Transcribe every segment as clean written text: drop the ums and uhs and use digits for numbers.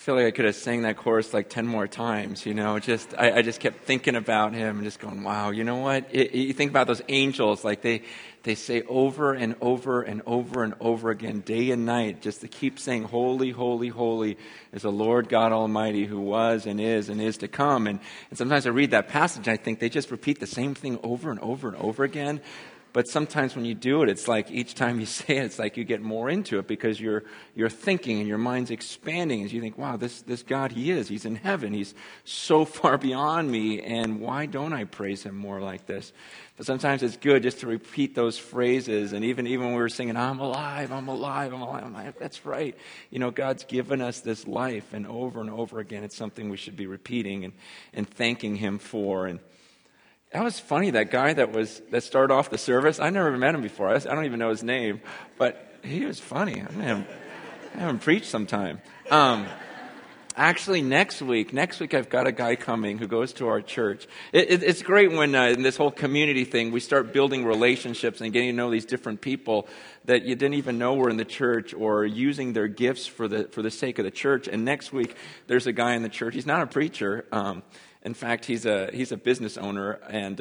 feel like I could have sang that chorus like 10 more times, you know, just, I just kept thinking about him and just going, wow, you know what? You think about those angels, like they say over and over and over and over again, day and night, just to keep saying, holy, holy, holy is the Lord God Almighty who was and is to come. And sometimes I read that passage and I think they just repeat the same thing over and over and over again. But sometimes when you do it, it's like each time you say it, it's like you get more into it because you're thinking and your mind's expanding as you think, wow, this God, he is. He's in heaven. He's so far beyond me, and why don't I praise him more like this? But sometimes it's good just to repeat those phrases, and even when we were singing, I'm alive, I'm alive, I'm alive, I'm alive, that's right. You know, God's given us this life, and over again, it's something we should be repeating and thanking him for. And that was funny, that guy that started off the service. I never met him before. I don't even know his name, but he was funny. I have him preach sometime. Actually, next week I've got a guy coming who goes to our church. It's great when in this whole community thing, we start building relationships and getting to know these different people that you didn't even know were in the church or using their gifts for the sake of the church. And next week, there's a guy in the church. He's not a preacher. In fact, he's a business owner, and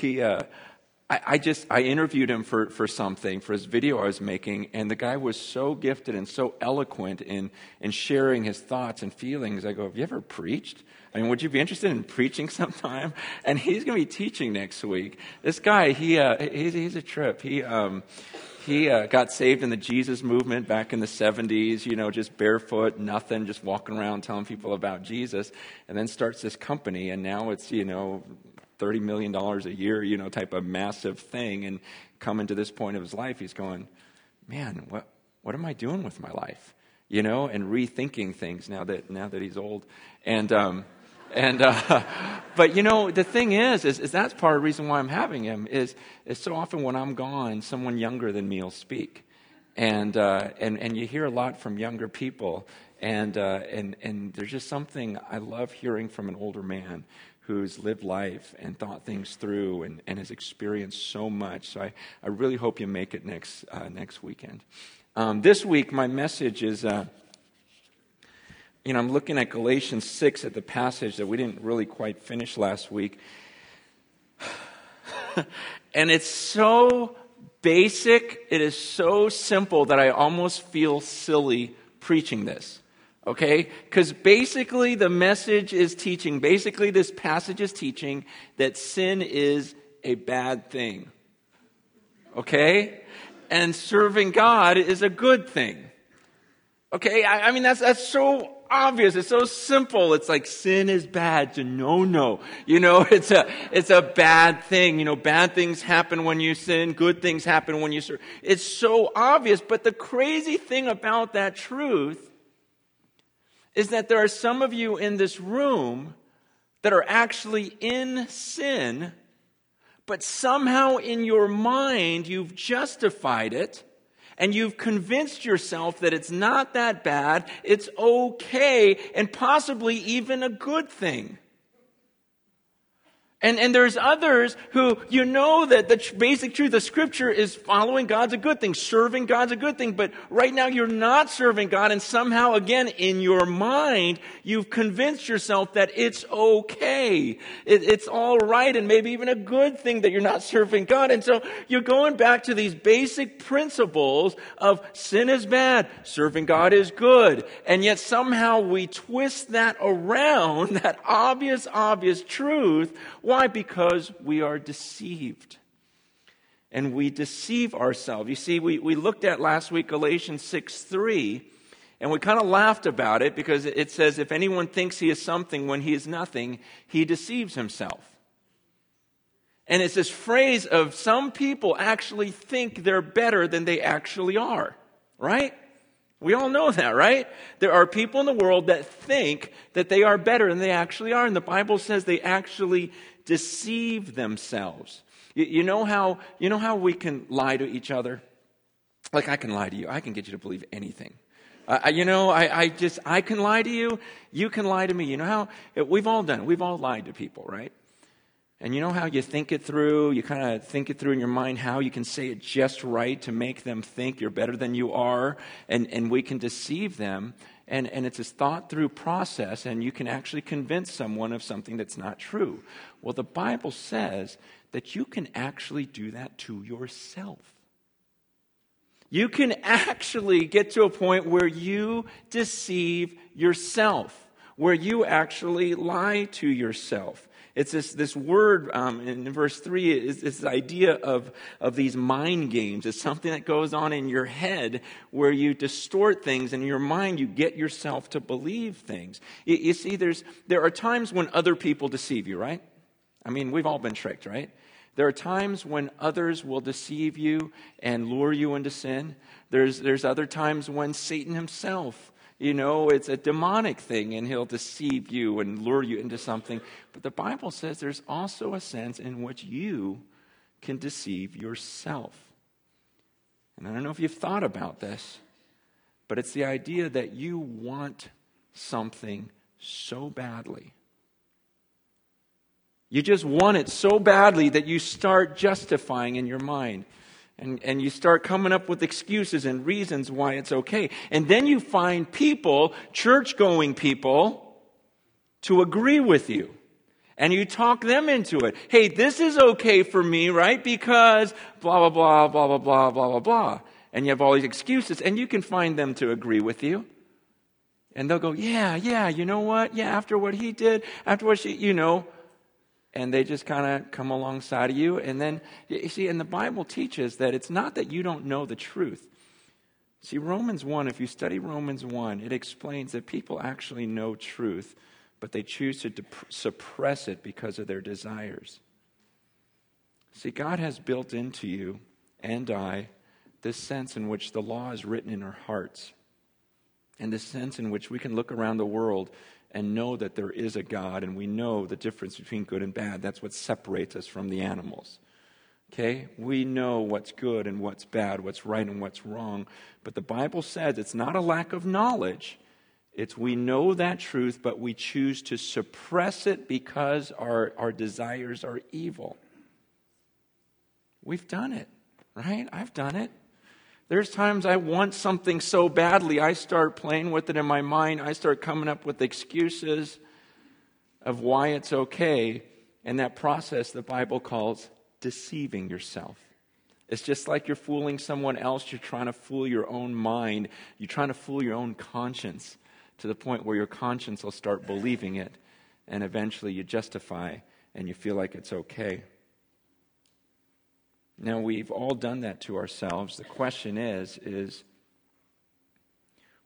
I interviewed him for something, for his video I was making, and the guy was so gifted and so eloquent in sharing his thoughts and feelings. I go, have you ever preached? I mean, would you be interested in preaching sometime? And he's going to be teaching next week. This guy, he's a trip. He got saved in the Jesus movement back in the 70s, you know, just barefoot, nothing, just walking around telling people about Jesus, and then starts this company, and now it's, you know, $30 million a year, you know, type of massive thing, and coming to this point of his life, he's going, man, what am I doing with my life, you know, and rethinking things now that he's old, and but you know, the thing is that's part of the reason why I'm having him is so often when I'm gone, someone younger than me will speak, and you hear a lot from younger people, and there's just something I love hearing from an older man who's lived life and thought things through and has experienced so much. So I really hope you make it next weekend. This week my message is. You know, I'm looking at Galatians 6 at the passage that we didn't really quite finish last week. And it's so basic, it is so simple that I almost feel silly preaching this. Okay? Because basically the message is teaching, basically this passage is teaching that sin is a bad thing. Okay? And serving God is a good thing. Okay? I mean, that's so obvious. It's so simple. It's like sin is bad. It's a no. You know, it's a bad thing. You know, bad things happen when you sin. Good things happen when you serve. It's so obvious. But the crazy thing about that truth is that there are some of you in this room that are actually in sin, but somehow in your mind you've justified it. And you've convinced yourself that it's not that bad, it's okay, and possibly even a good thing. And there's others who, you know that the basic truth of Scripture is following God's a good thing, serving God's a good thing, but right now you're not serving God, and somehow, again, in your mind, you've convinced yourself that it's okay, it's all right, and maybe even a good thing that you're not serving God, and so you're going back to these basic principles of sin is bad, serving God is good, and yet somehow we twist that around, that obvious truth. Why? Because we are deceived. And we deceive ourselves. You see, we looked at last week Galatians 6:3, and we kind of laughed about it because it says, if anyone thinks he is something when he is nothing, he deceives himself. And it's this phrase of some people actually think they're better than they actually are, right? We all know that, right? There are people in the world that think that they are better than they actually are, and the Bible says they actually deceive themselves. You know how we can lie to each other? Like I can lie to you. I can get you to believe anything. I can lie to you. You can lie to me. You know how we've all lied to people, right? And you know how you think it through? You kind of think it through in your mind how you can say it just right to make them think you're better than you are, and we can deceive them. And it's this thought-through process, and you can actually convince someone of something that's not true. Well, the Bible says that you can actually do that to yourself. You can actually get to a point where you deceive yourself, where you actually lie to yourself. It's this word in verse 3 is this idea of these mind games. It's something that goes on in your head where you distort things, and in your mind you get yourself to believe things. You see, there are times when other people deceive you, right? I mean, we've all been tricked, right? There are times when others will deceive you and lure you into sin. There's other times when Satan himself, you know, it's a demonic thing, and he'll deceive you and lure you into something. But the Bible says there's also a sense in which you can deceive yourself. And I don't know if you've thought about this, but it's the idea that you want something so badly. You just want it so badly that you start justifying in your mind. And you start coming up with excuses and reasons why it's okay. And then you find people, church-going people, to agree with you. And you talk them into it. Hey, this is okay for me, right? Because blah, blah, blah, blah, blah, blah, blah, blah, blah. And you have all these excuses, and you can find them to agree with you. And they'll go, yeah, you know what? Yeah, after what he did, after what she, you know. And they just kind of come alongside of you. And then, you see, and the Bible teaches that it's not that you don't know the truth. See, Romans 1, if you study Romans 1, it explains that people actually know truth, but they choose to suppress it because of their desires. See, God has built into you and I this sense in which the law is written in our hearts, and this sense in which we can look around the world and know that there is a God, and we know the difference between good and bad. That's what separates us from the animals. Okay? We know what's good and what's bad, what's right and what's wrong. But the Bible says it's not a lack of knowledge. It's we know that truth, but we choose to suppress it because our desires are evil. We've done it, right? I've done it. There's times I want something so badly, I start playing with it in my mind. I start coming up with excuses of why it's okay. And that process the Bible calls deceiving yourself. It's just like you're fooling someone else. You're trying to fool your own mind. You're trying to fool your own conscience to the point where your conscience will start believing it. And eventually you justify and you feel like it's okay. Now, we've all done that to ourselves. The question is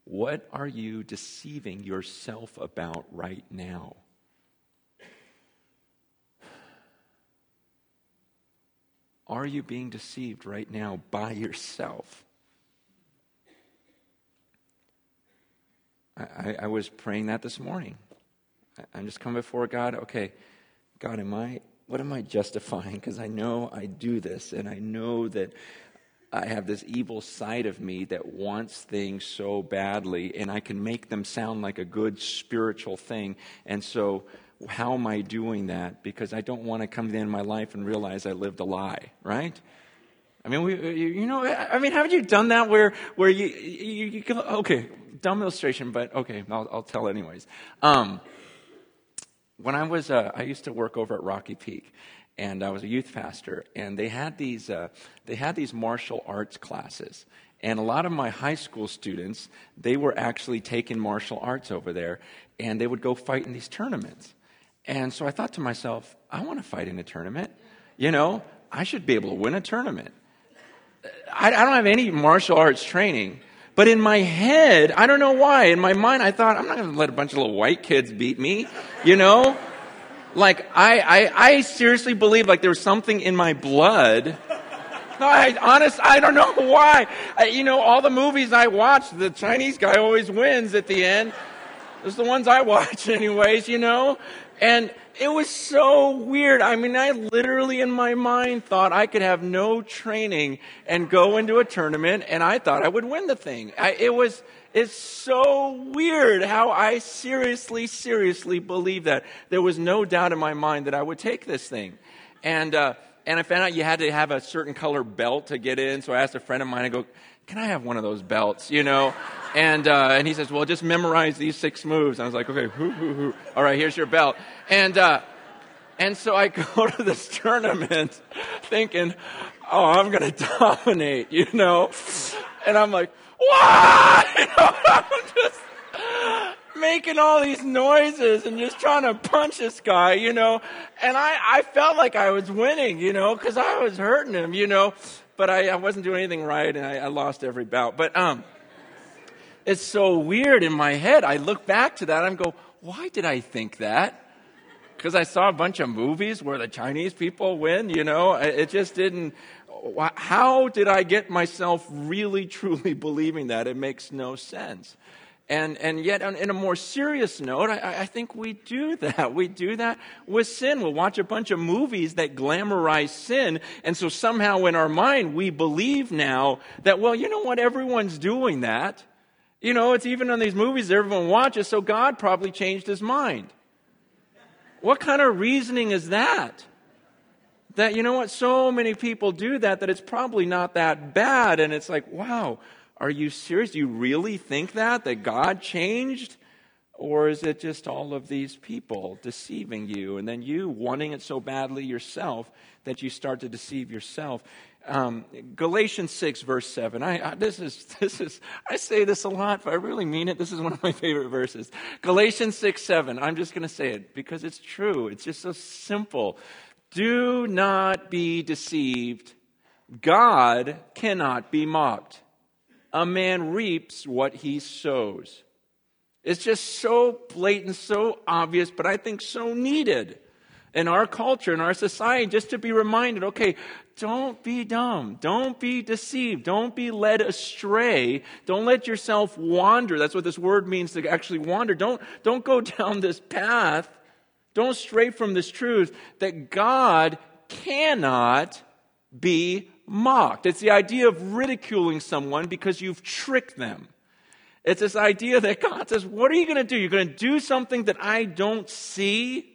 what are you deceiving yourself about right now? Are you being deceived right now by yourself? I was praying that this morning. I'm just coming before God. Okay, God, what am I justifying? Because I know I do this, and I know that I have this evil side of me that wants things so badly, and I can make them sound like a good spiritual thing. And so how am I doing that? Because I don't want to come to the end of my life and realize I lived a lie, right? I mean, haven't you done that where you go, okay, dumb illustration, but okay, I'll tell anyways. When I was, I used to work over at Rocky Peak, and I was a youth pastor, and they had these martial arts classes, and a lot of my high school students, they were actually taking martial arts over there, and they would go fight in these tournaments. And so I thought to myself, I want to fight in a tournament. You know, I should be able to win a tournament. I don't have any martial arts training. But in my head, I don't know why, in my mind, I thought, I'm not going to let a bunch of little white kids beat me, you know? Like, I seriously believe, like, there was something in my blood. No, I don't know why. All the movies I watch, the Chinese guy always wins at the end. It's the ones I watch anyways, you know? And it was so weird. I mean, I literally in my mind thought I could have no training and go into a tournament, and I thought I would win the thing. I, it was It's so weird how I seriously believe that. There was no doubt in my mind that I would take this thing. And I found out you had to have a certain color belt to get in. So I asked a friend of mine, I go, can I have one of those belts, you know? And he says, well, just memorize these 6 moves. And I was like, okay, all right, here's your belt. And so I go to this tournament thinking, oh, I'm going to dominate, you know? And I'm like, what? You know, I'm just making all these noises and just trying to punch this guy, you know? And I felt like I was winning, you know, because I was hurting him, you know? But I wasn't doing anything right, and I lost every bout. But it's so weird in my head. I look back to that, and I go, why did I think that? Because I saw a bunch of movies where the Chinese people win, you know? It just didn't. How did I get myself really, truly believing that? It makes no sense. And yet, in a more serious note, I think we do that. We do that with sin. We'll watch a bunch of movies that glamorize sin. And so somehow in our mind, we believe now that, well, you know what? Everyone's doing that. You know, it's even on these movies that everyone watches, so God probably changed his mind. What kind of reasoning is that? That, you know what, so many people do that it's probably not that bad. And it's like, wow, are you serious? Do you really think that God changed? Or is it just all of these people deceiving you? And then you wanting it so badly yourself that you start to deceive yourself. Galatians 6, verse 7. I say this a lot, but I really mean it. This is one of my favorite verses. Galatians 6, 7. I'm just going to say it because it's true. It's just so simple. Do not be deceived. God cannot be mocked. A man reaps what he sows. It's just so blatant, so obvious, but I think so needed in our culture, in our society, just to be reminded, okay, don't be dumb. Don't be deceived. Don't be led astray. Don't let yourself wander. That's what this word means, to actually wander. Don't go down this path. Don't stray from this truth that God cannot be mocked. It's the idea of ridiculing someone because you've tricked them. It's this idea that God says, what are you going to do? You're going to do something that I don't see?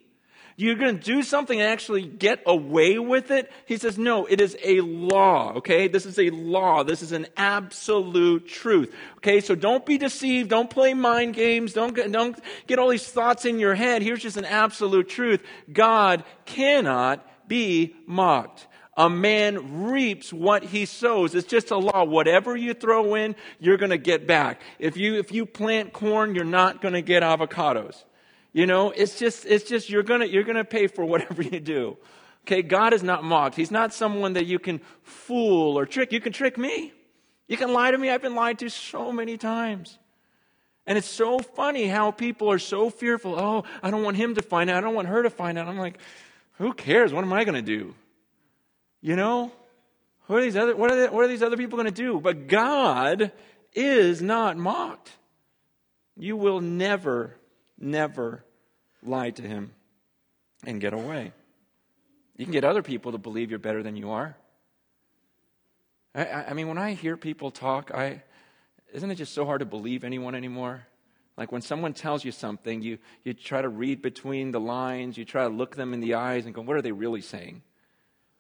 You're going to do something and actually get away with it? He says, no, it is a law, okay? This is a law. This is an absolute truth, okay? So don't be deceived. Don't play mind games. Don't get all these thoughts in your head. Here's just an absolute truth. God cannot be mocked. A man reaps what he sows. It's just a law. Whatever you throw in, you're going to get back. If you plant corn, you're not going to get avocados. You know, it's just you're gonna pay for whatever you do. Okay, God is not mocked. He's not someone that you can fool or trick. You can trick me. You can lie to me. I've been lied to so many times. And it's so funny how people are so fearful. Oh, I don't want him to find out. I don't want her to find out. I'm like, who cares? What am I gonna do? You know? What are these other people gonna do? But God is not mocked. You will never lie to him and get away. You can get other people to believe you're better than you are. I mean, when I hear people talk, isn't it just so hard to believe anyone anymore? Like when someone tells you something, you try to read between the lines, you try to look them in the eyes and go, what are they really saying?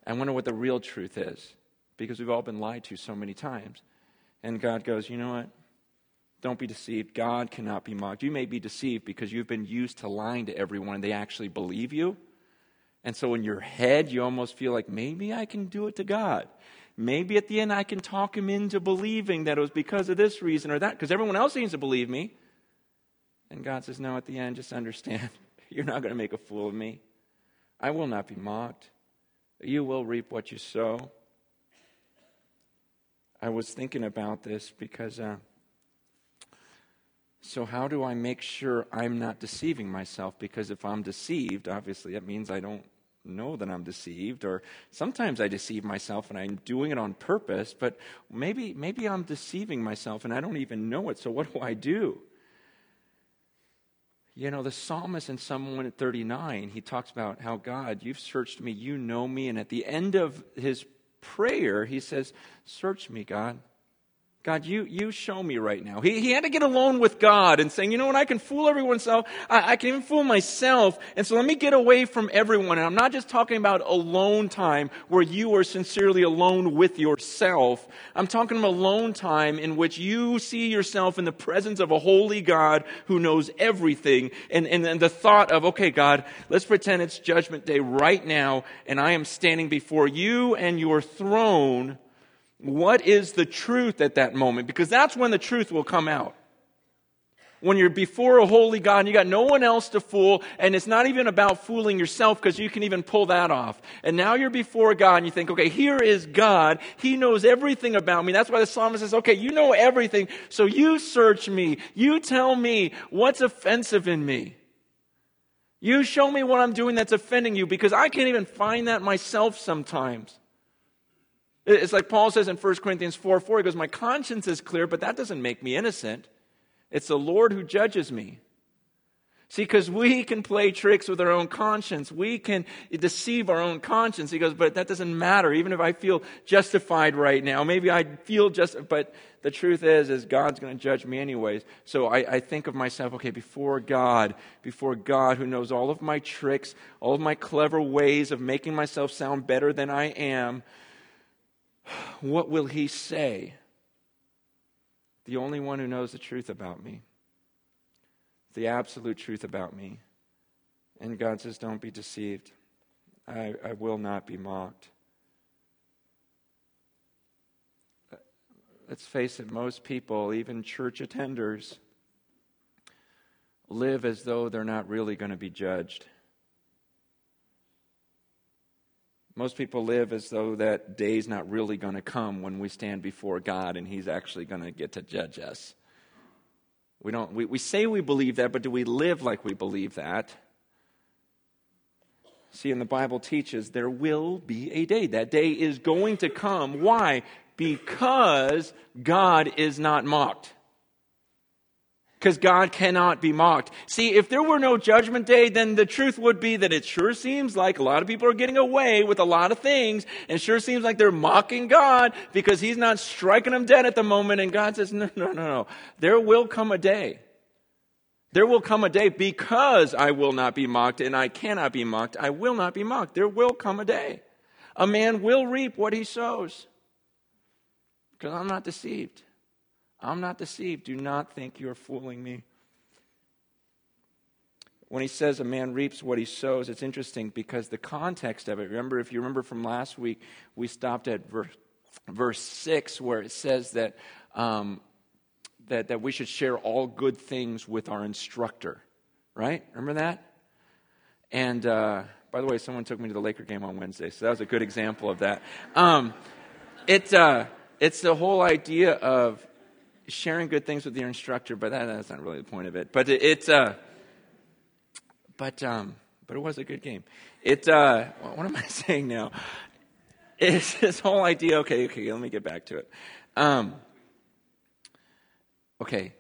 I wonder what the real truth is, because we've all been lied to so many times. And God goes, you know what? Don't be deceived. God cannot be mocked. You may be deceived because you've been used to lying to everyone and they actually believe you. And so in your head, you almost feel like, maybe I can do it to God. Maybe at the end, I can talk him into believing that it was because of this reason or that, because everyone else seems to believe me. And God says, no, at the end, just understand, you're not going to make a fool of me. I will not be mocked. You will reap what you sow. I was thinking about this because... So how do I make sure I'm not deceiving myself? Because if I'm deceived, obviously that means I don't know that I'm deceived. Or sometimes I deceive myself and I'm doing it on purpose, but maybe I'm deceiving myself and I don't even know it. So what do I do? You know, the psalmist in Psalm 139, he talks about how, God, you've searched me, you know me. And at the end of his prayer, he says, search me, God. God, you show me right now. He had to get alone with God and saying, you know what, I can fool everyone, so I can even fool myself, and so let me get away from everyone. And I'm not just talking about alone time where you are sincerely alone with yourself. I'm talking about alone time in which you see yourself in the presence of a holy God who knows everything, and the thought of, okay, God, let's pretend it's Judgment Day right now, and I am standing before you and your throne. What is the truth at that moment? Because that's when the truth will come out. When you're before a holy God and you got no one else to fool, and it's not even about fooling yourself because you can even pull that off. And now you're before God and you think, okay, here is God. He knows everything about me. That's why the psalmist says, okay, you know everything, so you search me. You tell me what's offensive in me. You show me what I'm doing that's offending you, because I can't even find that myself sometimes. It's like Paul says in 1 Corinthians 4:4, he goes, my conscience is clear, but that doesn't make me innocent. It's the Lord who judges me. See, because we can play tricks with our own conscience. We can deceive our own conscience. He goes, but that doesn't matter. Even if I feel justified right now, maybe I feel justified, but the truth is God's going to judge me anyways. So I think of myself, okay, before God who knows all of my tricks, all of my clever ways of making myself sound better than I am, what will he say? The only one who knows the truth about me, the absolute truth about me. And God says, don't be deceived. I will not be mocked. Let's face it, most people, even church attenders, live as though they're not really going to be judged. Most people live as though that day's not really going to come when we stand before God and he's actually going to get to judge us. We say we believe that, but do we live like we believe that? See, and the Bible teaches there will be a day. That day is going to come. Why? Because God is not mocked. Because God cannot be mocked. See, if there were no judgment day, then the truth would be that it sure seems like a lot of people are getting away with a lot of things, and sure seems like they're mocking God because he's not striking them dead at the moment. And God says, no. There will come a day. There will come a day because I will not be mocked and I cannot be mocked. I will not be mocked. There will come a day. A man will reap what he sows. Because I'm not deceived. I'm not deceived. Do not think you're fooling me. When he says a man reaps what he sows, it's interesting because the context of it, remember, if you remember from last week, we stopped at verse 6 where it says that, that we should share all good things with our instructor, right? Remember that? And by the way, someone took me to the Laker game on Wednesday, so that was a good example of that. It's the whole idea of sharing good things with your instructor, but that's not really the point of it. But it was a good game. What am I saying now? It's this whole idea. Okay. Let me get back to it. Okay.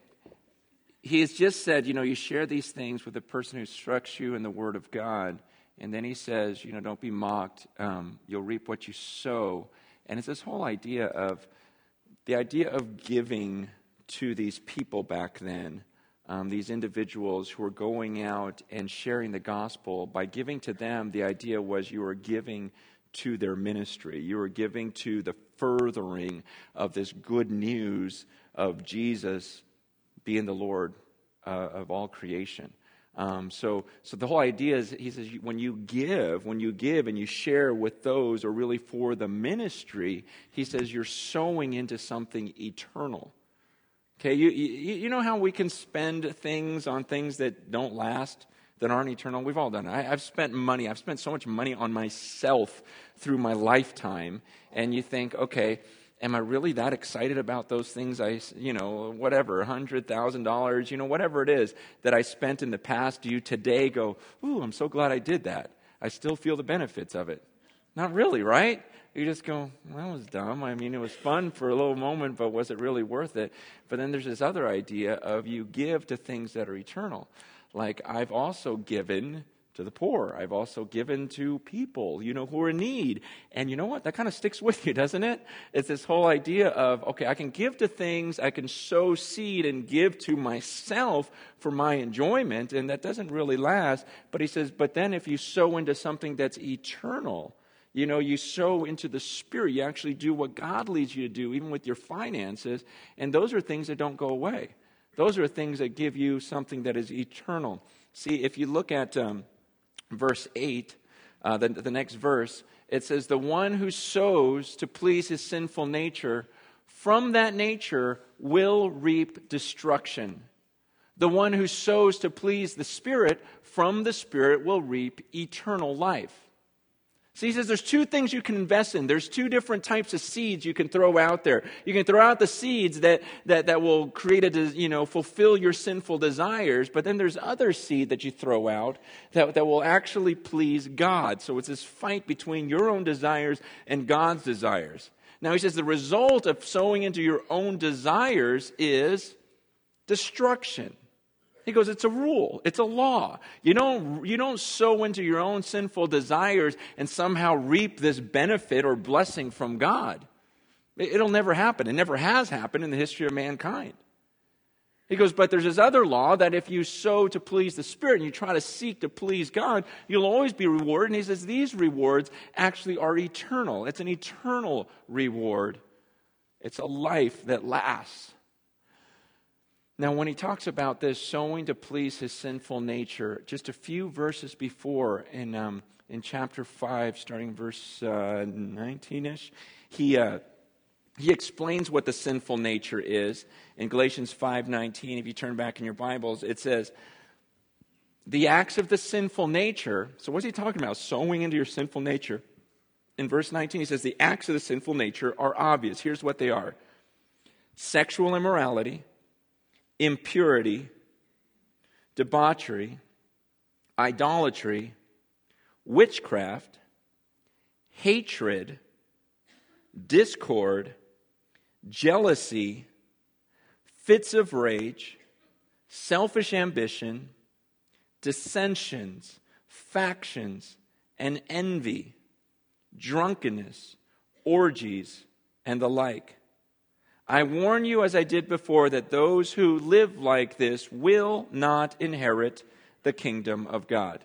He has just said, you know, you share these things with the person who instructs you in the Word of God, and then he says, you know, don't be mocked. You'll reap what you sow, and it's this whole idea of. The idea of giving to these people back then, these individuals who were going out and sharing the gospel, by giving to them, the idea was you were giving to their ministry. You were giving to the furthering of this good news of Jesus being the Lord of all creation. So the whole idea is, he says, when you give and you share with those who are really for the ministry, he says you're sowing into something eternal. Okay, you know how we can spend things on things that don't last, that aren't eternal? We've all done it. I've spent so much money on myself through my lifetime, and you think, okay, am I really that excited about those things $100,000, whatever it is that I spent in the past? Do you today go, ooh, I'm so glad I did that. I still feel the benefits of it. Not really, right? You just go, well, that was dumb. I mean, it was fun for a little moment, but was it really worth it? But then there's this other idea of you give to things that are eternal. Like I've also given to the poor. I've also given to people, who are in need. And you know what? That kind of sticks with you, doesn't it? It's this whole idea of, okay, I can give to things, I can sow seed and give to myself for my enjoyment, and that doesn't really last. But he says, but then if you sow into something that's eternal, you sow into the Spirit, you actually do what God leads you to do, even with your finances, and those are things that don't go away. Those are things that give you something that is eternal. See, if you look at verse 8, the next verse, it says, the one who sows to please his sinful nature, from that nature will reap destruction. The one who sows to please the Spirit, from the Spirit will reap eternal life. See, he says there's two things you can invest in. There's two different types of seeds you can throw out there. You can throw out the seeds that will create fulfill your sinful desires, but then there's other seed that you throw out that will actually please God. So it's this fight between your own desires and God's desires. Now he says the result of sowing into your own desires is destruction. He goes, it's a rule. It's a law. You don't sow into your own sinful desires and somehow reap this benefit or blessing from God. It'll never happen. It never has happened in the history of mankind. He goes, but there's this other law that if you sow to please the Spirit and you try to seek to please God, you'll always be rewarded. And he says these rewards actually are eternal. It's an eternal reward. It's a life that lasts. Now, when he talks about this sowing to please his sinful nature, just a few verses before in chapter 5, starting verse 19-ish, he explains what the sinful nature is. In Galatians 5:19, if you turn back in your Bibles, it says, the acts of the sinful nature. So what's he talking about? Sowing into your sinful nature. In verse 19, he says, the acts of the sinful nature are obvious. Here's what they are. Sexual immorality, impurity, debauchery, idolatry, witchcraft, hatred, discord, jealousy, fits of rage, selfish ambition, dissensions, factions, and envy, drunkenness, orgies, and the like. I warn you, as I did before, that those who live like this will not inherit the kingdom of God.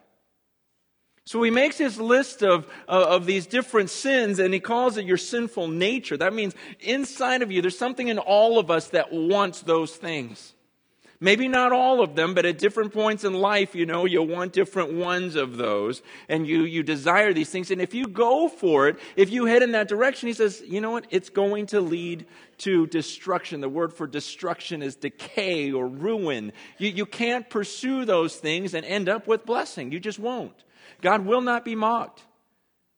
So he makes his list of these different sins, and he calls it your sinful nature. That means inside of you, there's something in all of us that wants those things. Maybe not all of them, but at different points in life, you want different ones of those, and you desire these things. And if you go for it, if you head in that direction, he says, you know what? It's going to lead to destruction. The word for destruction is decay or ruin. You can't pursue those things and end up with blessing. You just won't. God will not be mocked.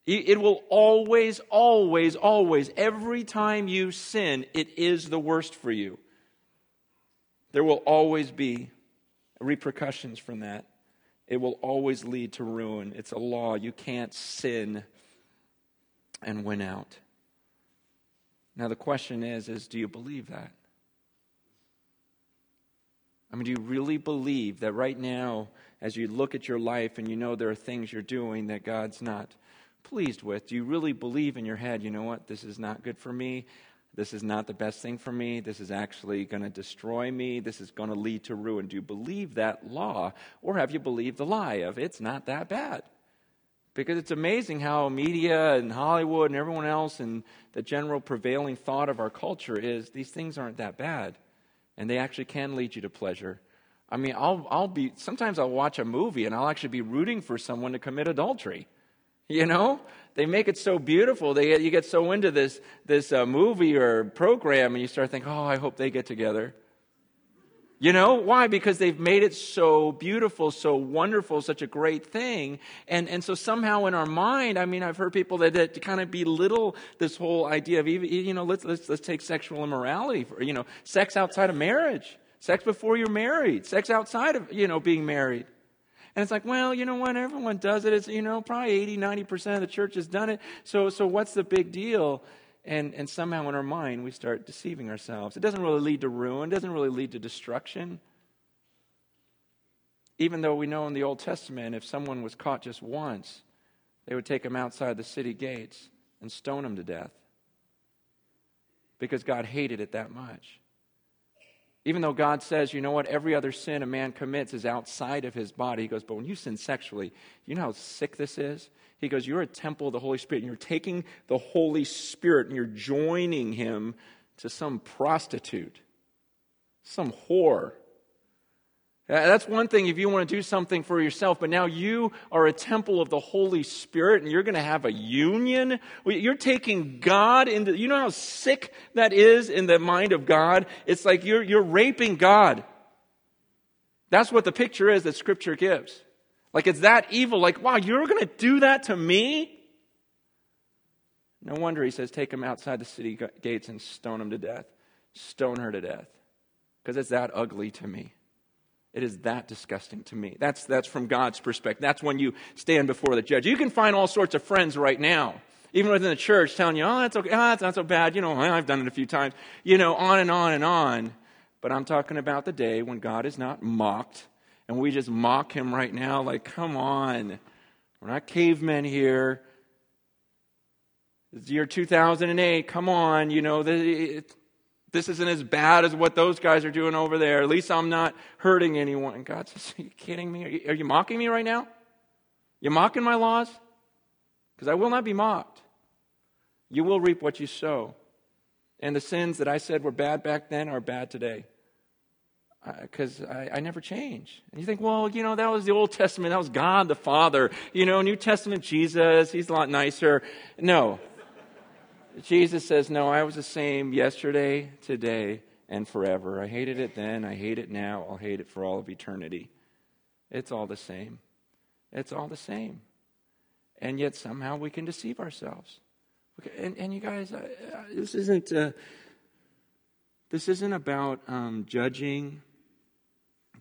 It will always, always, always, every time you sin, it is the worst for you. There will always be repercussions from that. It will always lead to ruin. It's a law. You can't sin and win out. Now the question is do you believe that? I mean, do you really believe that right now, as you look at your life and there are things you're doing that God's not pleased with, do you really believe in your head, you know what, this is not good for me? This is not the best thing for me. This is actually going to destroy me. This is going to lead to ruin. Do you believe that law, or have you believed the lie of it's not that bad? Because it's amazing how media and Hollywood and everyone else and the general prevailing thought of our culture is these things aren't that bad, and they actually can lead you to pleasure. I mean, I'll watch a movie and I'll actually be rooting for someone to commit adultery. They make it so beautiful. You get so into this movie or program, and you start thinking, oh, I hope they get together. Why? Because they've made it so beautiful, so wonderful, such a great thing. And so somehow in our mind, I mean, I've heard people that kind of belittle this whole idea of, let's take sexual immorality, for sex outside of marriage, sex before you're married, sex outside of, being married. And it's like, well, you know what? Everyone does it. It's, probably 80, 90% of the church has done it. So what's the big deal? And somehow in our mind, we start deceiving ourselves. It doesn't really lead to ruin. It doesn't really lead to destruction. Even though we know in the Old Testament, if someone was caught just once, they would take him outside the city gates and stone him to death because God hated it that much. Even though God says, you know what, every other sin a man commits is outside of his body. He goes, but when you sin sexually, you know how sick this is? He goes, you're a temple of the Holy Spirit, and you're taking the Holy Spirit and you're joining him to some prostitute, some whore. That's one thing if you want to do something for yourself, but now you are a temple of the Holy Spirit and you're going to have a union. You're taking God into, you know how sick that is in the mind of God? It's like you're raping God. That's what the picture is that Scripture gives. Like it's that evil, like, wow, you're going to do that to me? No wonder he says, take him outside the city gates and stone him to death. Stone her to death. Because it's that ugly to me. It is that disgusting to me. That's from God's perspective. That's when you stand before the judge. You can find all sorts of friends right now, even within the church, telling you, oh, that's okay, oh, that's not so bad. You know, I've done it a few times. You know, on and on and on. But I'm talking about the day when God is not mocked, and we just mock him right now, like, come on. We're not cavemen here. It's the year 2008. Come on, you know, this isn't as bad as what those guys are doing over there. At least I'm not hurting anyone. And God says, are you kidding me? Are you mocking me right now? You're mocking my laws? Because I will not be mocked. You will reap what you sow. And the sins that I said were bad back then are bad today. Because I never change. And you think, well, you know, that was the Old Testament. That was God the Father. You know, New Testament Jesus, he's a lot nicer. No. Jesus says, no, I was the same yesterday, today, and forever. I hated it then. I hate it now. I'll hate it for all of eternity. It's all the same. It's all the same. And yet somehow we can deceive ourselves. And you guys, this isn't about judging.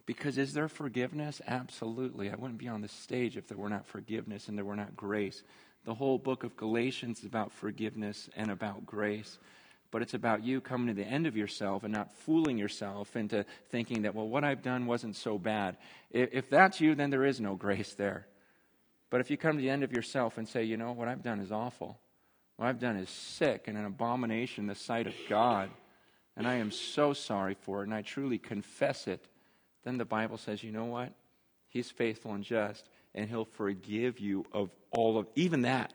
Because is there forgiveness? Absolutely. I wouldn't be on this stage if there were not forgiveness and there were not grace. The whole book of Galatians is about forgiveness and about grace. But it's about you coming to the end of yourself and not fooling yourself into thinking that, well, what I've done wasn't so bad. If that's you, then there is no grace there. But if you come to the end of yourself and say, you know, what I've done is awful. What I've done is sick and an abomination in the sight of God. And I am so sorry for it and I truly confess it. Then the Bible says, you know what? He's faithful and just. And he'll forgive you of all of, even that.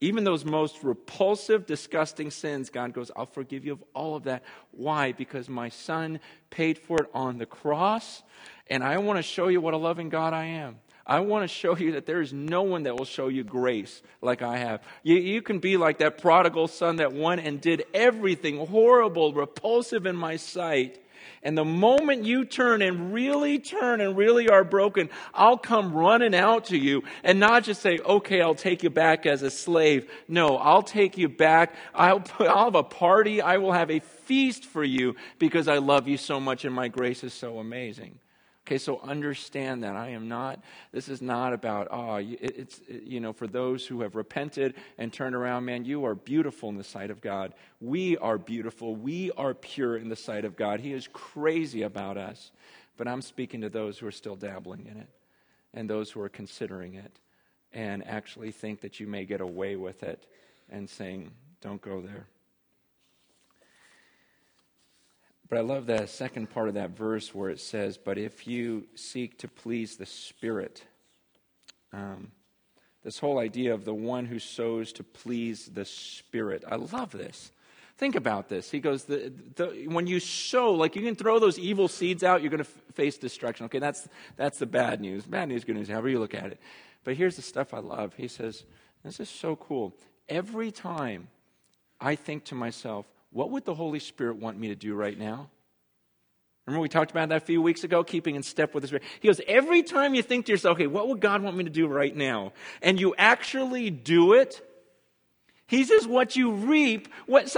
Even those most repulsive, disgusting sins, God goes, I'll forgive you of all of that. Why? Because my son paid for it on the cross. And I want to show you what a loving God I am. I want to show you that there is no one that will show you grace like I have. You can be like that prodigal son that went and did everything horrible, repulsive in my sight. And the moment you turn and really are broken, I'll come running out to you and not just say, okay, I'll take you back as a slave. No, I'll take you back. I'll have a party. I will have a feast for you because I love you so much and my grace is so amazing. Okay, so understand that this is not about for those who have repented and turned around, man, you are beautiful in the sight of God. We are beautiful. We are pure in the sight of God. He is crazy about us. But I'm speaking to those who are still dabbling in it and those who are considering it and actually think that you may get away with it and saying, don't go there. But I love that second part of that verse where it says, but if you seek to please the Spirit, this whole idea of the one who sows to please the Spirit. I love this. Think about this. He goes, when you sow, like you can throw those evil seeds out, you're going to face destruction. Okay, that's the bad news. Bad news, good news, however you look at it. But here's the stuff I love. He says, this is so cool. Every time I think to myself, what would the Holy Spirit want me to do right now? Remember we talked about that a few weeks ago, keeping in step with the Spirit. He goes, every time you think to yourself, okay, what would God want me to do right now? And you actually do it. He says what you reap, what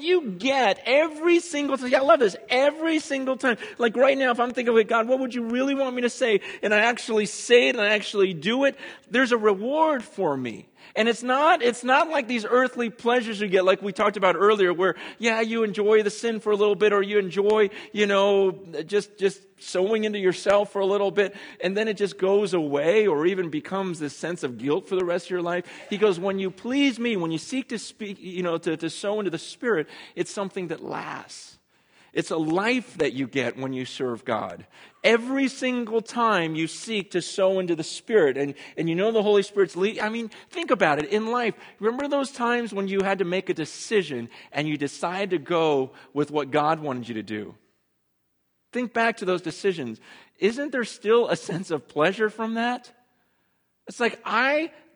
you get every single time. I love this. Every single time. Like right now, if I'm thinking, okay, God, what would you really want me to say? And I actually say it and I actually do it. There's a reward for me. And it's not like these earthly pleasures you get, like we talked about earlier, where, yeah, you enjoy the sin for a little bit, or you enjoy, just sowing into yourself for a little bit, and then it just goes away, or even becomes this sense of guilt for the rest of your life. He goes, when you please me, when you seek to speak, to sow into the Spirit, it's something that lasts. It's a life that you get when you serve God. Every single time you seek to sow into the Spirit, and the Holy Spirit's leading. I mean, think about it. In life, remember those times when you had to make a decision and you decided to go with what God wanted you to do? Think back to those decisions. Isn't there still a sense of pleasure from that? It's like,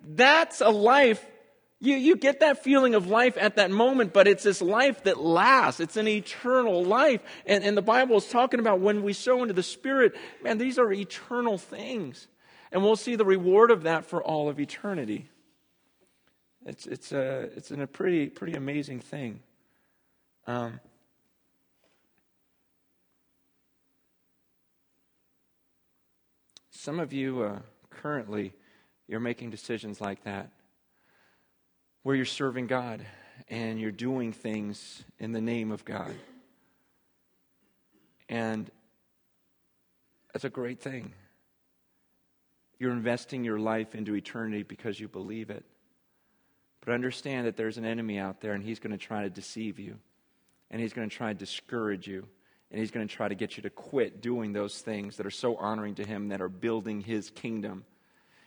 that's a life. You get that feeling of life at that moment, but it's this life that lasts. It's an eternal life. And the Bible is talking about when we sow into the Spirit, man, these are eternal things. And we'll see the reward of that for all of eternity. It's a pretty amazing thing. Some of you currently, you're making decisions like that, where you're serving God and you're doing things in the name of God. And that's a great thing. You're investing your life into eternity because you believe it. But understand that there's an enemy out there, and he's going to try to deceive you. And he's going to try to discourage you. And he's going to try to get you to quit doing those things that are so honoring to him, that are building his kingdom.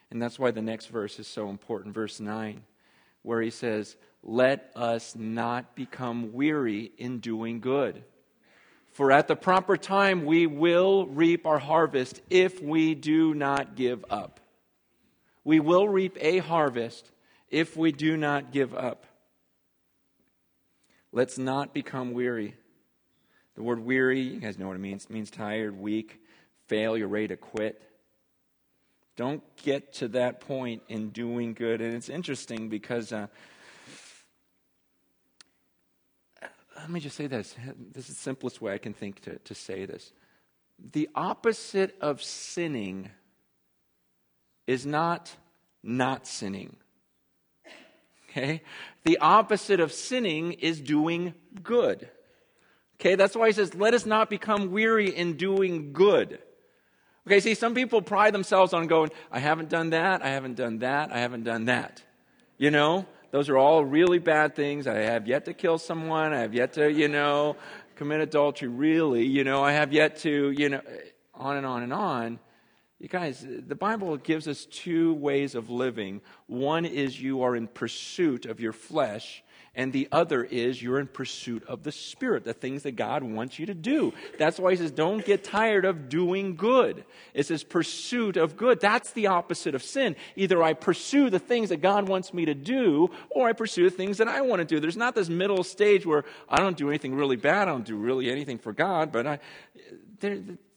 And that's why the next verse is so important, verse 9. Where he says, let us not become weary in doing good. For at the proper time we will reap our harvest if we do not give up. We will reap a harvest if we do not give up. Let's not become weary. The word weary, you guys know what it means. It means tired, weak, fail, you're ready to quit. Don't get to that point in doing good. And it's interesting because, let me just say this. This is the simplest way I can think to say this. The opposite of sinning is not sinning. Okay? The opposite of sinning is doing good. Okay? That's why he says, let us not become weary in doing good. Okay, see, some people pride themselves on going, I haven't done that, I haven't done that, I haven't done that. Those are all really bad things. I have yet to kill someone. I have yet to, commit adultery, really. I have yet to, on and on and on. You guys, the Bible gives us two ways of living. One is you are in pursuit of your flesh, and the other is you're in pursuit of the Spirit, the things that God wants you to do. That's why he says, don't get tired of doing good. It's this pursuit of good. That's the opposite of sin. Either I pursue the things that God wants me to do, or I pursue the things that I want to do. There's not this middle stage where I don't do anything really bad, I don't do really anything for God, but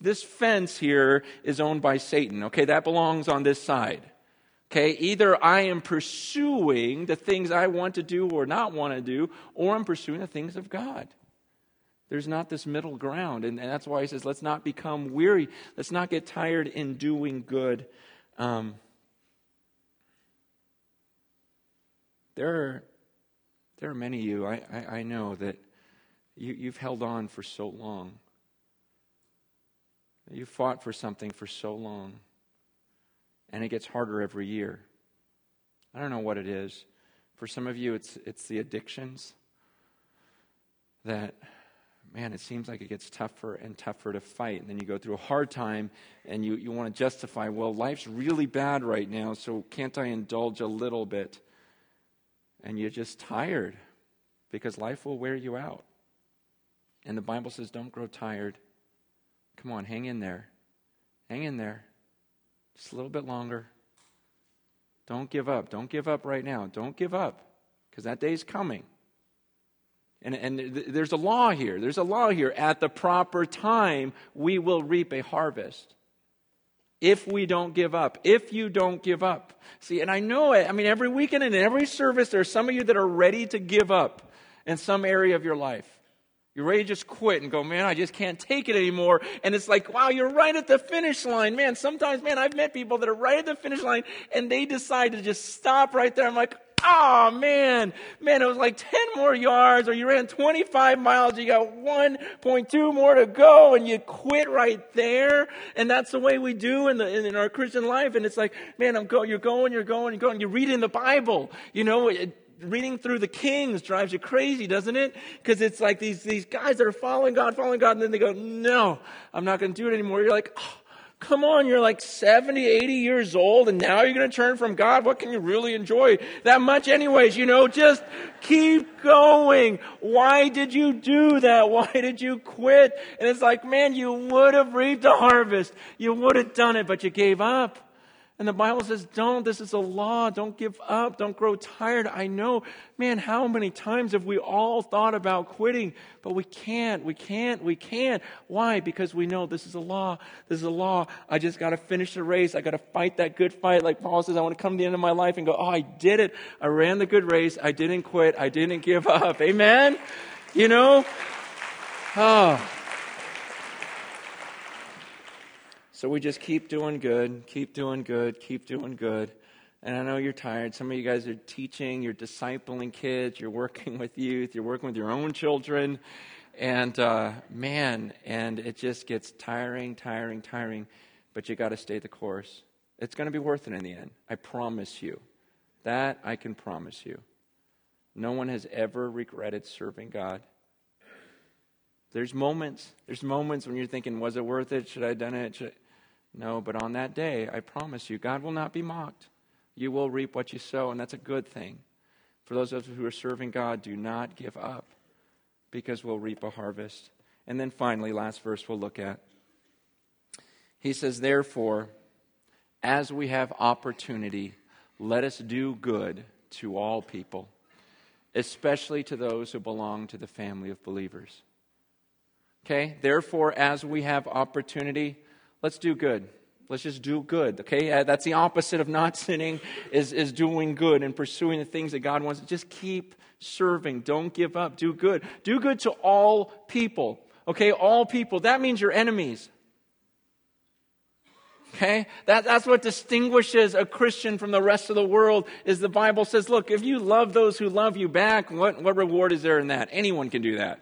this fence here is owned by Satan. Okay, that belongs on this side. Okay, either I am pursuing the things I want to do or not want to do, or I'm pursuing the things of God. There's not this middle ground, and that's why he says, let's not become weary. Let's not get tired in doing good. There are many of you, I know, that you've held on for so long. You've fought for something for so long. And it gets harder every year. I don't know what it is. For some of you, it's the addictions that, man, it seems like it gets tougher and tougher to fight. And then you go through a hard time, and you want to justify, well, life's really bad right now, so can't I indulge a little bit? And you're just tired because life will wear you out. And the Bible says, don't grow tired. Come on, hang in there. Hang in there. Just a little bit longer. Don't give up. Don't give up right now. Don't give up, because that day's coming. And there's a law here. There's a law here. At the proper time, we will reap a harvest. If we don't give up. If you don't give up. See, and I know it. I mean, every weekend and in every service, there are some of you that are ready to give up in some area of your life. You're ready to just quit and go, man, I just can't take it anymore. And it's like, wow, you're right at the finish line. Man, sometimes, man, I've met people that are right at the finish line and they decide to just stop right there. I'm like, oh, man, it was like 10 more yards or you ran 25 miles. You got 1.2 more to go and you quit right there. And that's the way we do in our Christian life. And it's like, man, you're going. You read in the Bible, you know, reading through the Kings drives you crazy, doesn't it? Because it's like these guys that are following God, and then they go, no, I'm not going to do it anymore. You're like, oh, come on, you're like 70, 80 years old, and now you're going to turn from God? What can you really enjoy that much anyways? You know, just keep going. Why did you do that? Why did you quit? And it's like, man, you would have reaped the harvest. You would have done it, but you gave up. And the Bible says, don't. This is a law. Don't give up. Don't grow tired. I know, man, how many times have we all thought about quitting? But we can't. Why? Because we know this is a law. This is a law. I just got to finish the race. I got to fight that good fight. Like Paul says, I want to come to the end of my life and go, oh, I did it. I ran the good race. I didn't quit. I didn't give up. Amen? You know? Oh. So we just keep doing good. And I know you're tired. Some of you guys are teaching, you're discipling kids, you're working with youth, you're working with your own children. And and it just gets tiring. But you got to stay the course. It's going to be worth it in the end. I promise you. That I can promise you. No one has ever regretted serving God. There's moments when you're thinking, was it worth it? Should I have done it? No, but on that day, I promise you, God will not be mocked. You will reap what you sow, and that's a good thing. For those of us who are serving God, do not give up, because we'll reap a harvest. And then finally, last verse we'll look at. He says, therefore, as we have opportunity, let us do good to all people, especially to those who belong to the family of believers. Okay, therefore, as we have opportunity, let's do good. Let's just do good, okay? That's the opposite of not sinning, is doing good and pursuing the things that God wants. Just keep serving. Don't give up. Do good. Do good to all people, okay? All people. That means your enemies. Okay, that's what distinguishes a Christian from the rest of the world, is the Bible says, look, if you love those who love you back, what reward is there in that? Anyone can do that.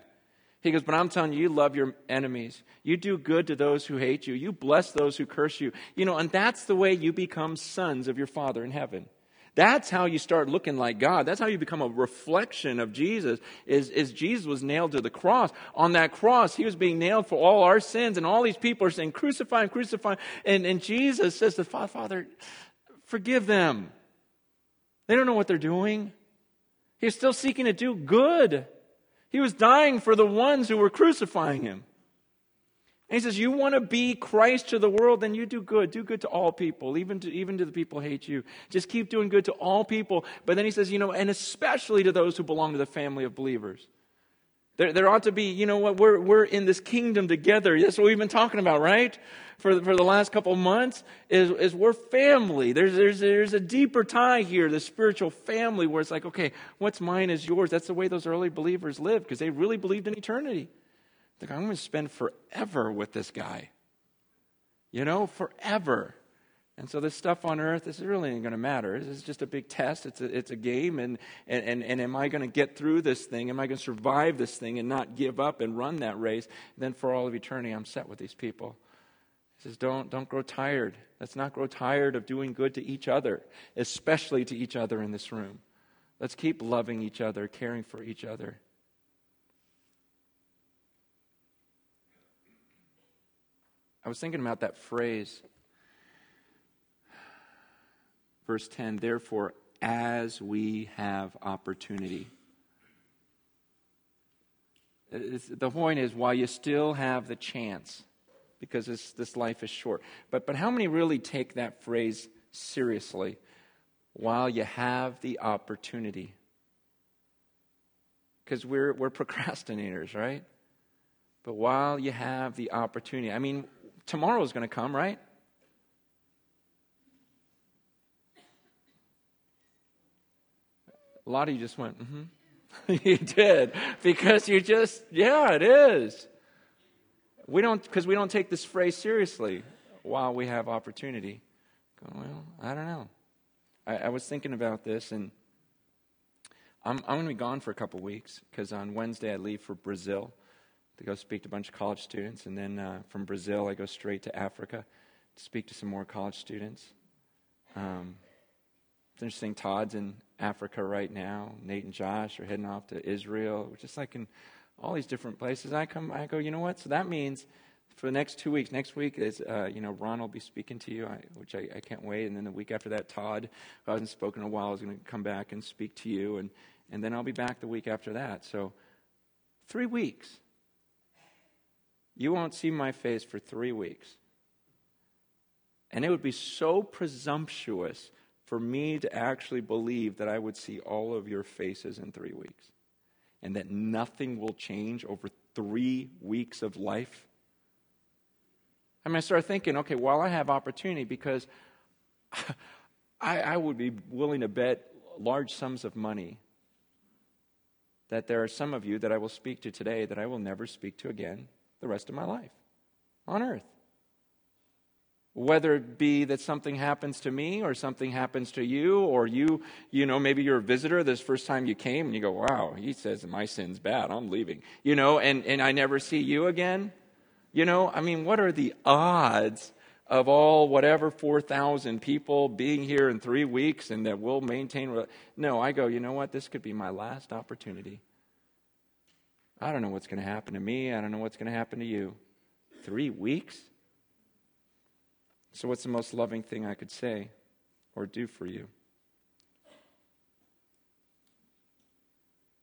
He goes, but I'm telling you, you love your enemies. You do good to those who hate you. You bless those who curse you. You know, and that's the way you become sons of your Father in heaven. That's how you start looking like God. That's how you become a reflection of Jesus, is Jesus was nailed to the cross. On that cross, he was being nailed for all our sins, and all these people are saying, crucify him. And Jesus says to the Father, forgive them. They don't know what they're doing. He's still seeking to do good. He was dying for the ones who were crucifying him. And he says, you want to be Christ to the world, then you do good. Do good to all people, even to the people who hate you. Just keep doing good to all people. But then he says, you know, and especially to those who belong to the family of believers. There ought to be, you know what, we're in this kingdom together. That's what we've been talking about, right? For the last couple of months, is we're family. There's a deeper tie here, the spiritual family, where it's like, okay, what's mine is yours. That's the way those early believers lived, because they really believed in eternity. Like, I'm going to spend forever with this guy. You know, forever. And so this stuff on earth, this really isn't going to matter. It's just a big test. It's a game. And am I going to get through this thing? Am I going to survive this thing and not give up and run that race? And then for all of eternity, I'm set with these people. He says, don't grow tired. Let's not grow tired of doing good to each other, especially to each other in this room. Let's keep loving each other, caring for each other. I was thinking about that phrase. Verse 10, therefore, as we have opportunity. The point is, while you still have the chance, because this life is short. But how many really take that phrase seriously? While you have the opportunity. Because we're procrastinators, right? But while you have the opportunity. I mean, tomorrow is going to come, right? A lot of you just went, mm-hmm. You did, because you just, yeah, it is. We don't take this phrase seriously while we have opportunity. Going, well, I don't know. I was thinking about this, and I'm going to be gone for a couple weeks, because on Wednesday I leave for Brazil to go speak to a bunch of college students, and then from Brazil I go straight to Africa to speak to some more college students. It's interesting, Todd's in Africa right now. Nate and Josh are heading off to Israel. We're just like in all these different places. I go, you know what? So that means for the next 2 weeks, next week is, Ron will be speaking to you, which I can't wait. And then the week after that, Todd, who hasn't spoken in a while, is going to come back and speak to you. And then I'll be back the week after that. So 3 weeks. You won't see my face for 3 weeks. And it would be so presumptuous for me to actually believe that I would see all of your faces in 3 weeks, and that nothing will change over 3 weeks of life. I mean, I started thinking, okay, while I have opportunity, because I would be willing to bet large sums of money that there are some of you that I will speak to today that I will never speak to again the rest of my life on earth. Whether it be that something happens to me or something happens to you, or you know, maybe you're a visitor this first time you came and you go, wow, he says my sin's bad, I'm leaving, you know, and I never see you again. You know, I mean, what are the odds of all whatever 4,000 people being here in 3 weeks and that we'll maintain? No, I go, you know what, this could be my last opportunity. I don't know what's going to happen to me. I don't know what's going to happen to you. 3 weeks? So what's the most loving thing I could say or do for you?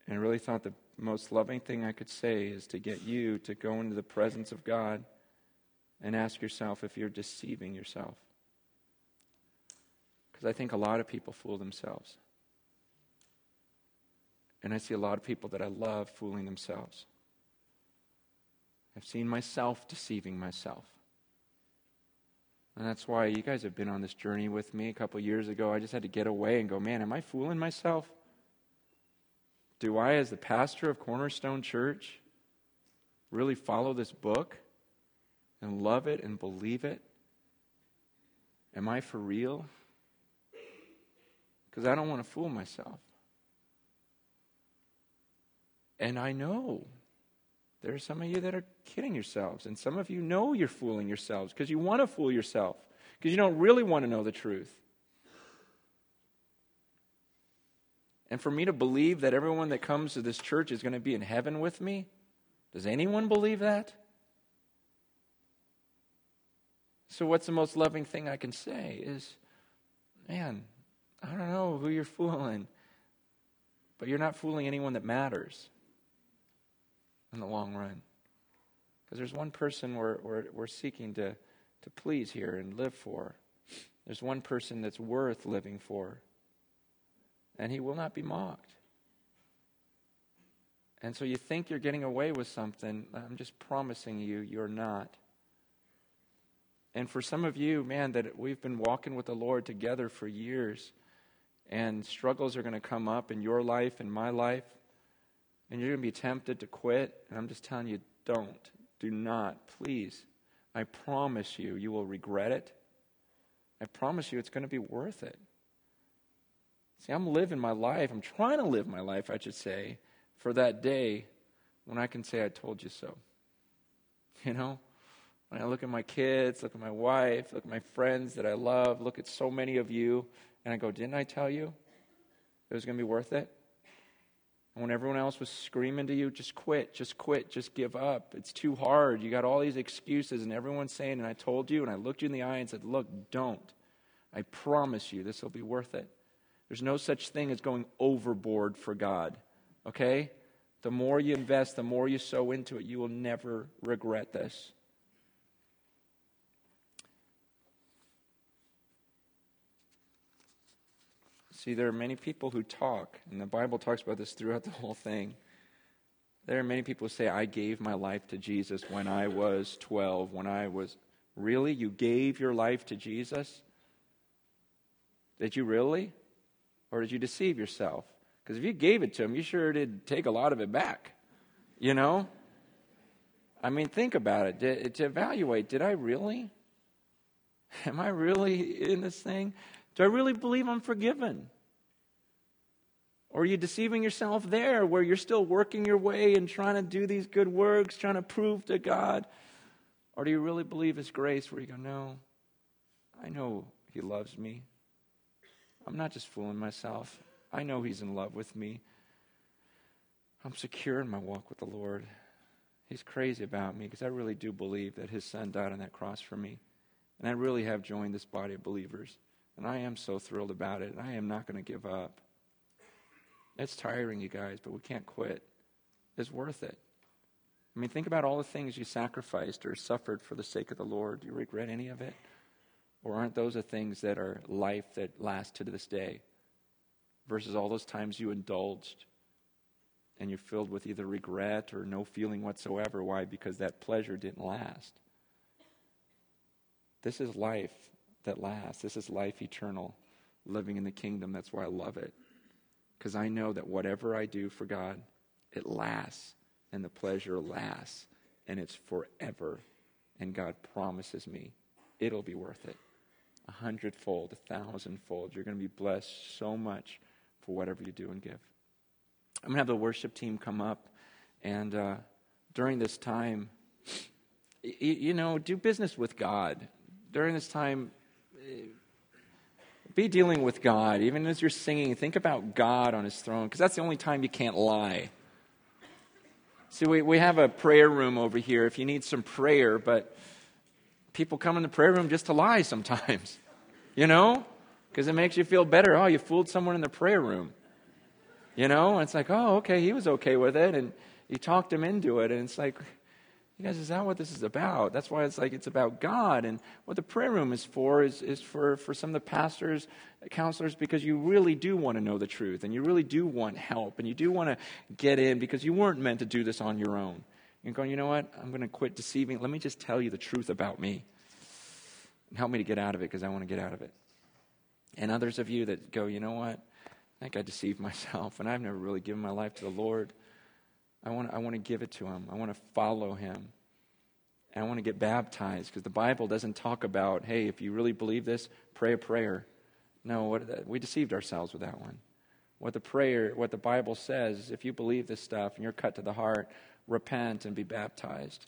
And I really thought the most loving thing I could say is to get you to go into the presence of God and ask yourself if you're deceiving yourself. Because I think a lot of people fool themselves. And I see a lot of people that I love fooling themselves. I've seen myself deceiving myself. And that's why you guys have been on this journey with me. A couple years ago, I just had to get away and go, man, am I fooling myself? Do I, as the pastor of Cornerstone Church, really follow this book and love it and believe it? Am I for real? Because I don't want to fool myself. And I know there are some of you that are kidding yourselves, and some of you know you're fooling yourselves because you want to fool yourself, because you don't really want to know the truth. And for me to believe that everyone that comes to this church is going to be in heaven with me, does anyone believe that? So what's the most loving thing I can say is, man, I don't know who you're fooling, but you're not fooling anyone that matters in the long run. Because there's one person we're seeking to please here and live for. There's one person that's worth living for. And he will not be mocked. And so you think you're getting away with something. I'm just promising you, you're not. And for some of you, man, that we've been walking with the Lord together for years, and struggles are going to come up in your life and my life, and you're going to be tempted to quit. And I'm just telling you, don't. Do not. Please. I promise you, you will regret it. I promise you, it's going to be worth it. See, I'm living my life. I'm trying to live my life, I should say, for that day when I can say I told you so. You know? When I look at my kids, look at my wife, look at my friends that I love, look at so many of you, and I go, didn't I tell you it was going to be worth it? And when everyone else was screaming to you, just quit, just give up. It's too hard. You got all these excuses, and everyone's saying, and I told you, and I looked you in the eye and said, look, don't. I promise you this will be worth it. There's no such thing as going overboard for God, okay? The more you invest, the more you sow into it, you will never regret this. See, there are many people who talk, and the Bible talks about this throughout the whole thing. There are many people who say, I gave my life to Jesus when I was 12, when I was... Really? You gave your life to Jesus? Did you really? Or did you deceive yourself? Because if you gave it to him, you sure did take a lot of it back, you know? I mean, think about it. To evaluate, did I really? Am I really in this thing? Do I really believe I'm forgiven? Or are you deceiving yourself there where you're still working your way and trying to do these good works, trying to prove to God? Or do you really believe His grace where you go, no, I know He loves me. I'm not just fooling myself. I know He's in love with me. I'm secure in my walk with the Lord. He's crazy about me because I really do believe that His Son died on that cross for me. And I really have joined this body of believers. And I am so thrilled about it. And I am not going to give up. It's tiring, you guys, but we can't quit. It's worth it. I mean, think about all the things you sacrificed or suffered for the sake of the Lord. Do you regret any of it? Or aren't those the things that are life that last to this day? Versus all those times you indulged and you're filled with either regret or no feeling whatsoever. Why? Because that pleasure didn't last. This is life that lasts. This is life eternal, living in the kingdom. That's why I love it. Because I know that whatever I do for God, it lasts, and the pleasure lasts, and it's forever. And God promises me it'll be worth it. 100-fold, 1,000-fold. You're going to be blessed so much for whatever you do and give. I'm going to have the worship team come up. And during this time, you know, do business with God. During this time, be dealing with God. Even as you're singing, think about God on His throne, because that's the only time you can't lie. See, we have a prayer room over here if you need some prayer, but people come in the prayer room just to lie sometimes, you know, because it makes you feel better. Oh, you fooled someone in the prayer room, you know? And it's like, oh, okay, he was okay with it, and you talked him into it, and it's like, you guys, is that what this is about? That's why it's like it's about God. And what the prayer room is for is for some of the pastors, counselors, because you really do want to know the truth and you really do want help and you do want to get in because you weren't meant to do this on your own. You're going, you know what? I'm going to quit deceiving. Let me just tell you the truth about me and help me to get out of it because I want to get out of it. And others of you that go, you know what? I think I deceived myself and I've never really given my life to the Lord. I want to give it to Him. I want to follow Him. And I want to get baptized because the Bible doesn't talk about, hey, if you really believe this, pray a prayer. No, we deceived ourselves with that one. What the Bible says is if you believe this stuff and you're cut to the heart, repent and be baptized.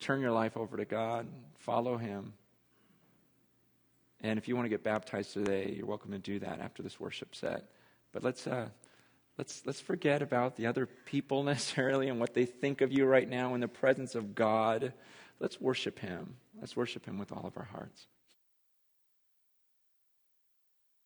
Turn your life over to God. Follow Him. And if you want to get baptized today, you're welcome to do that after this worship set. But Let's forget about the other people necessarily and what they think of you right now in the presence of God. Let's worship Him. Let's worship Him with all of our hearts.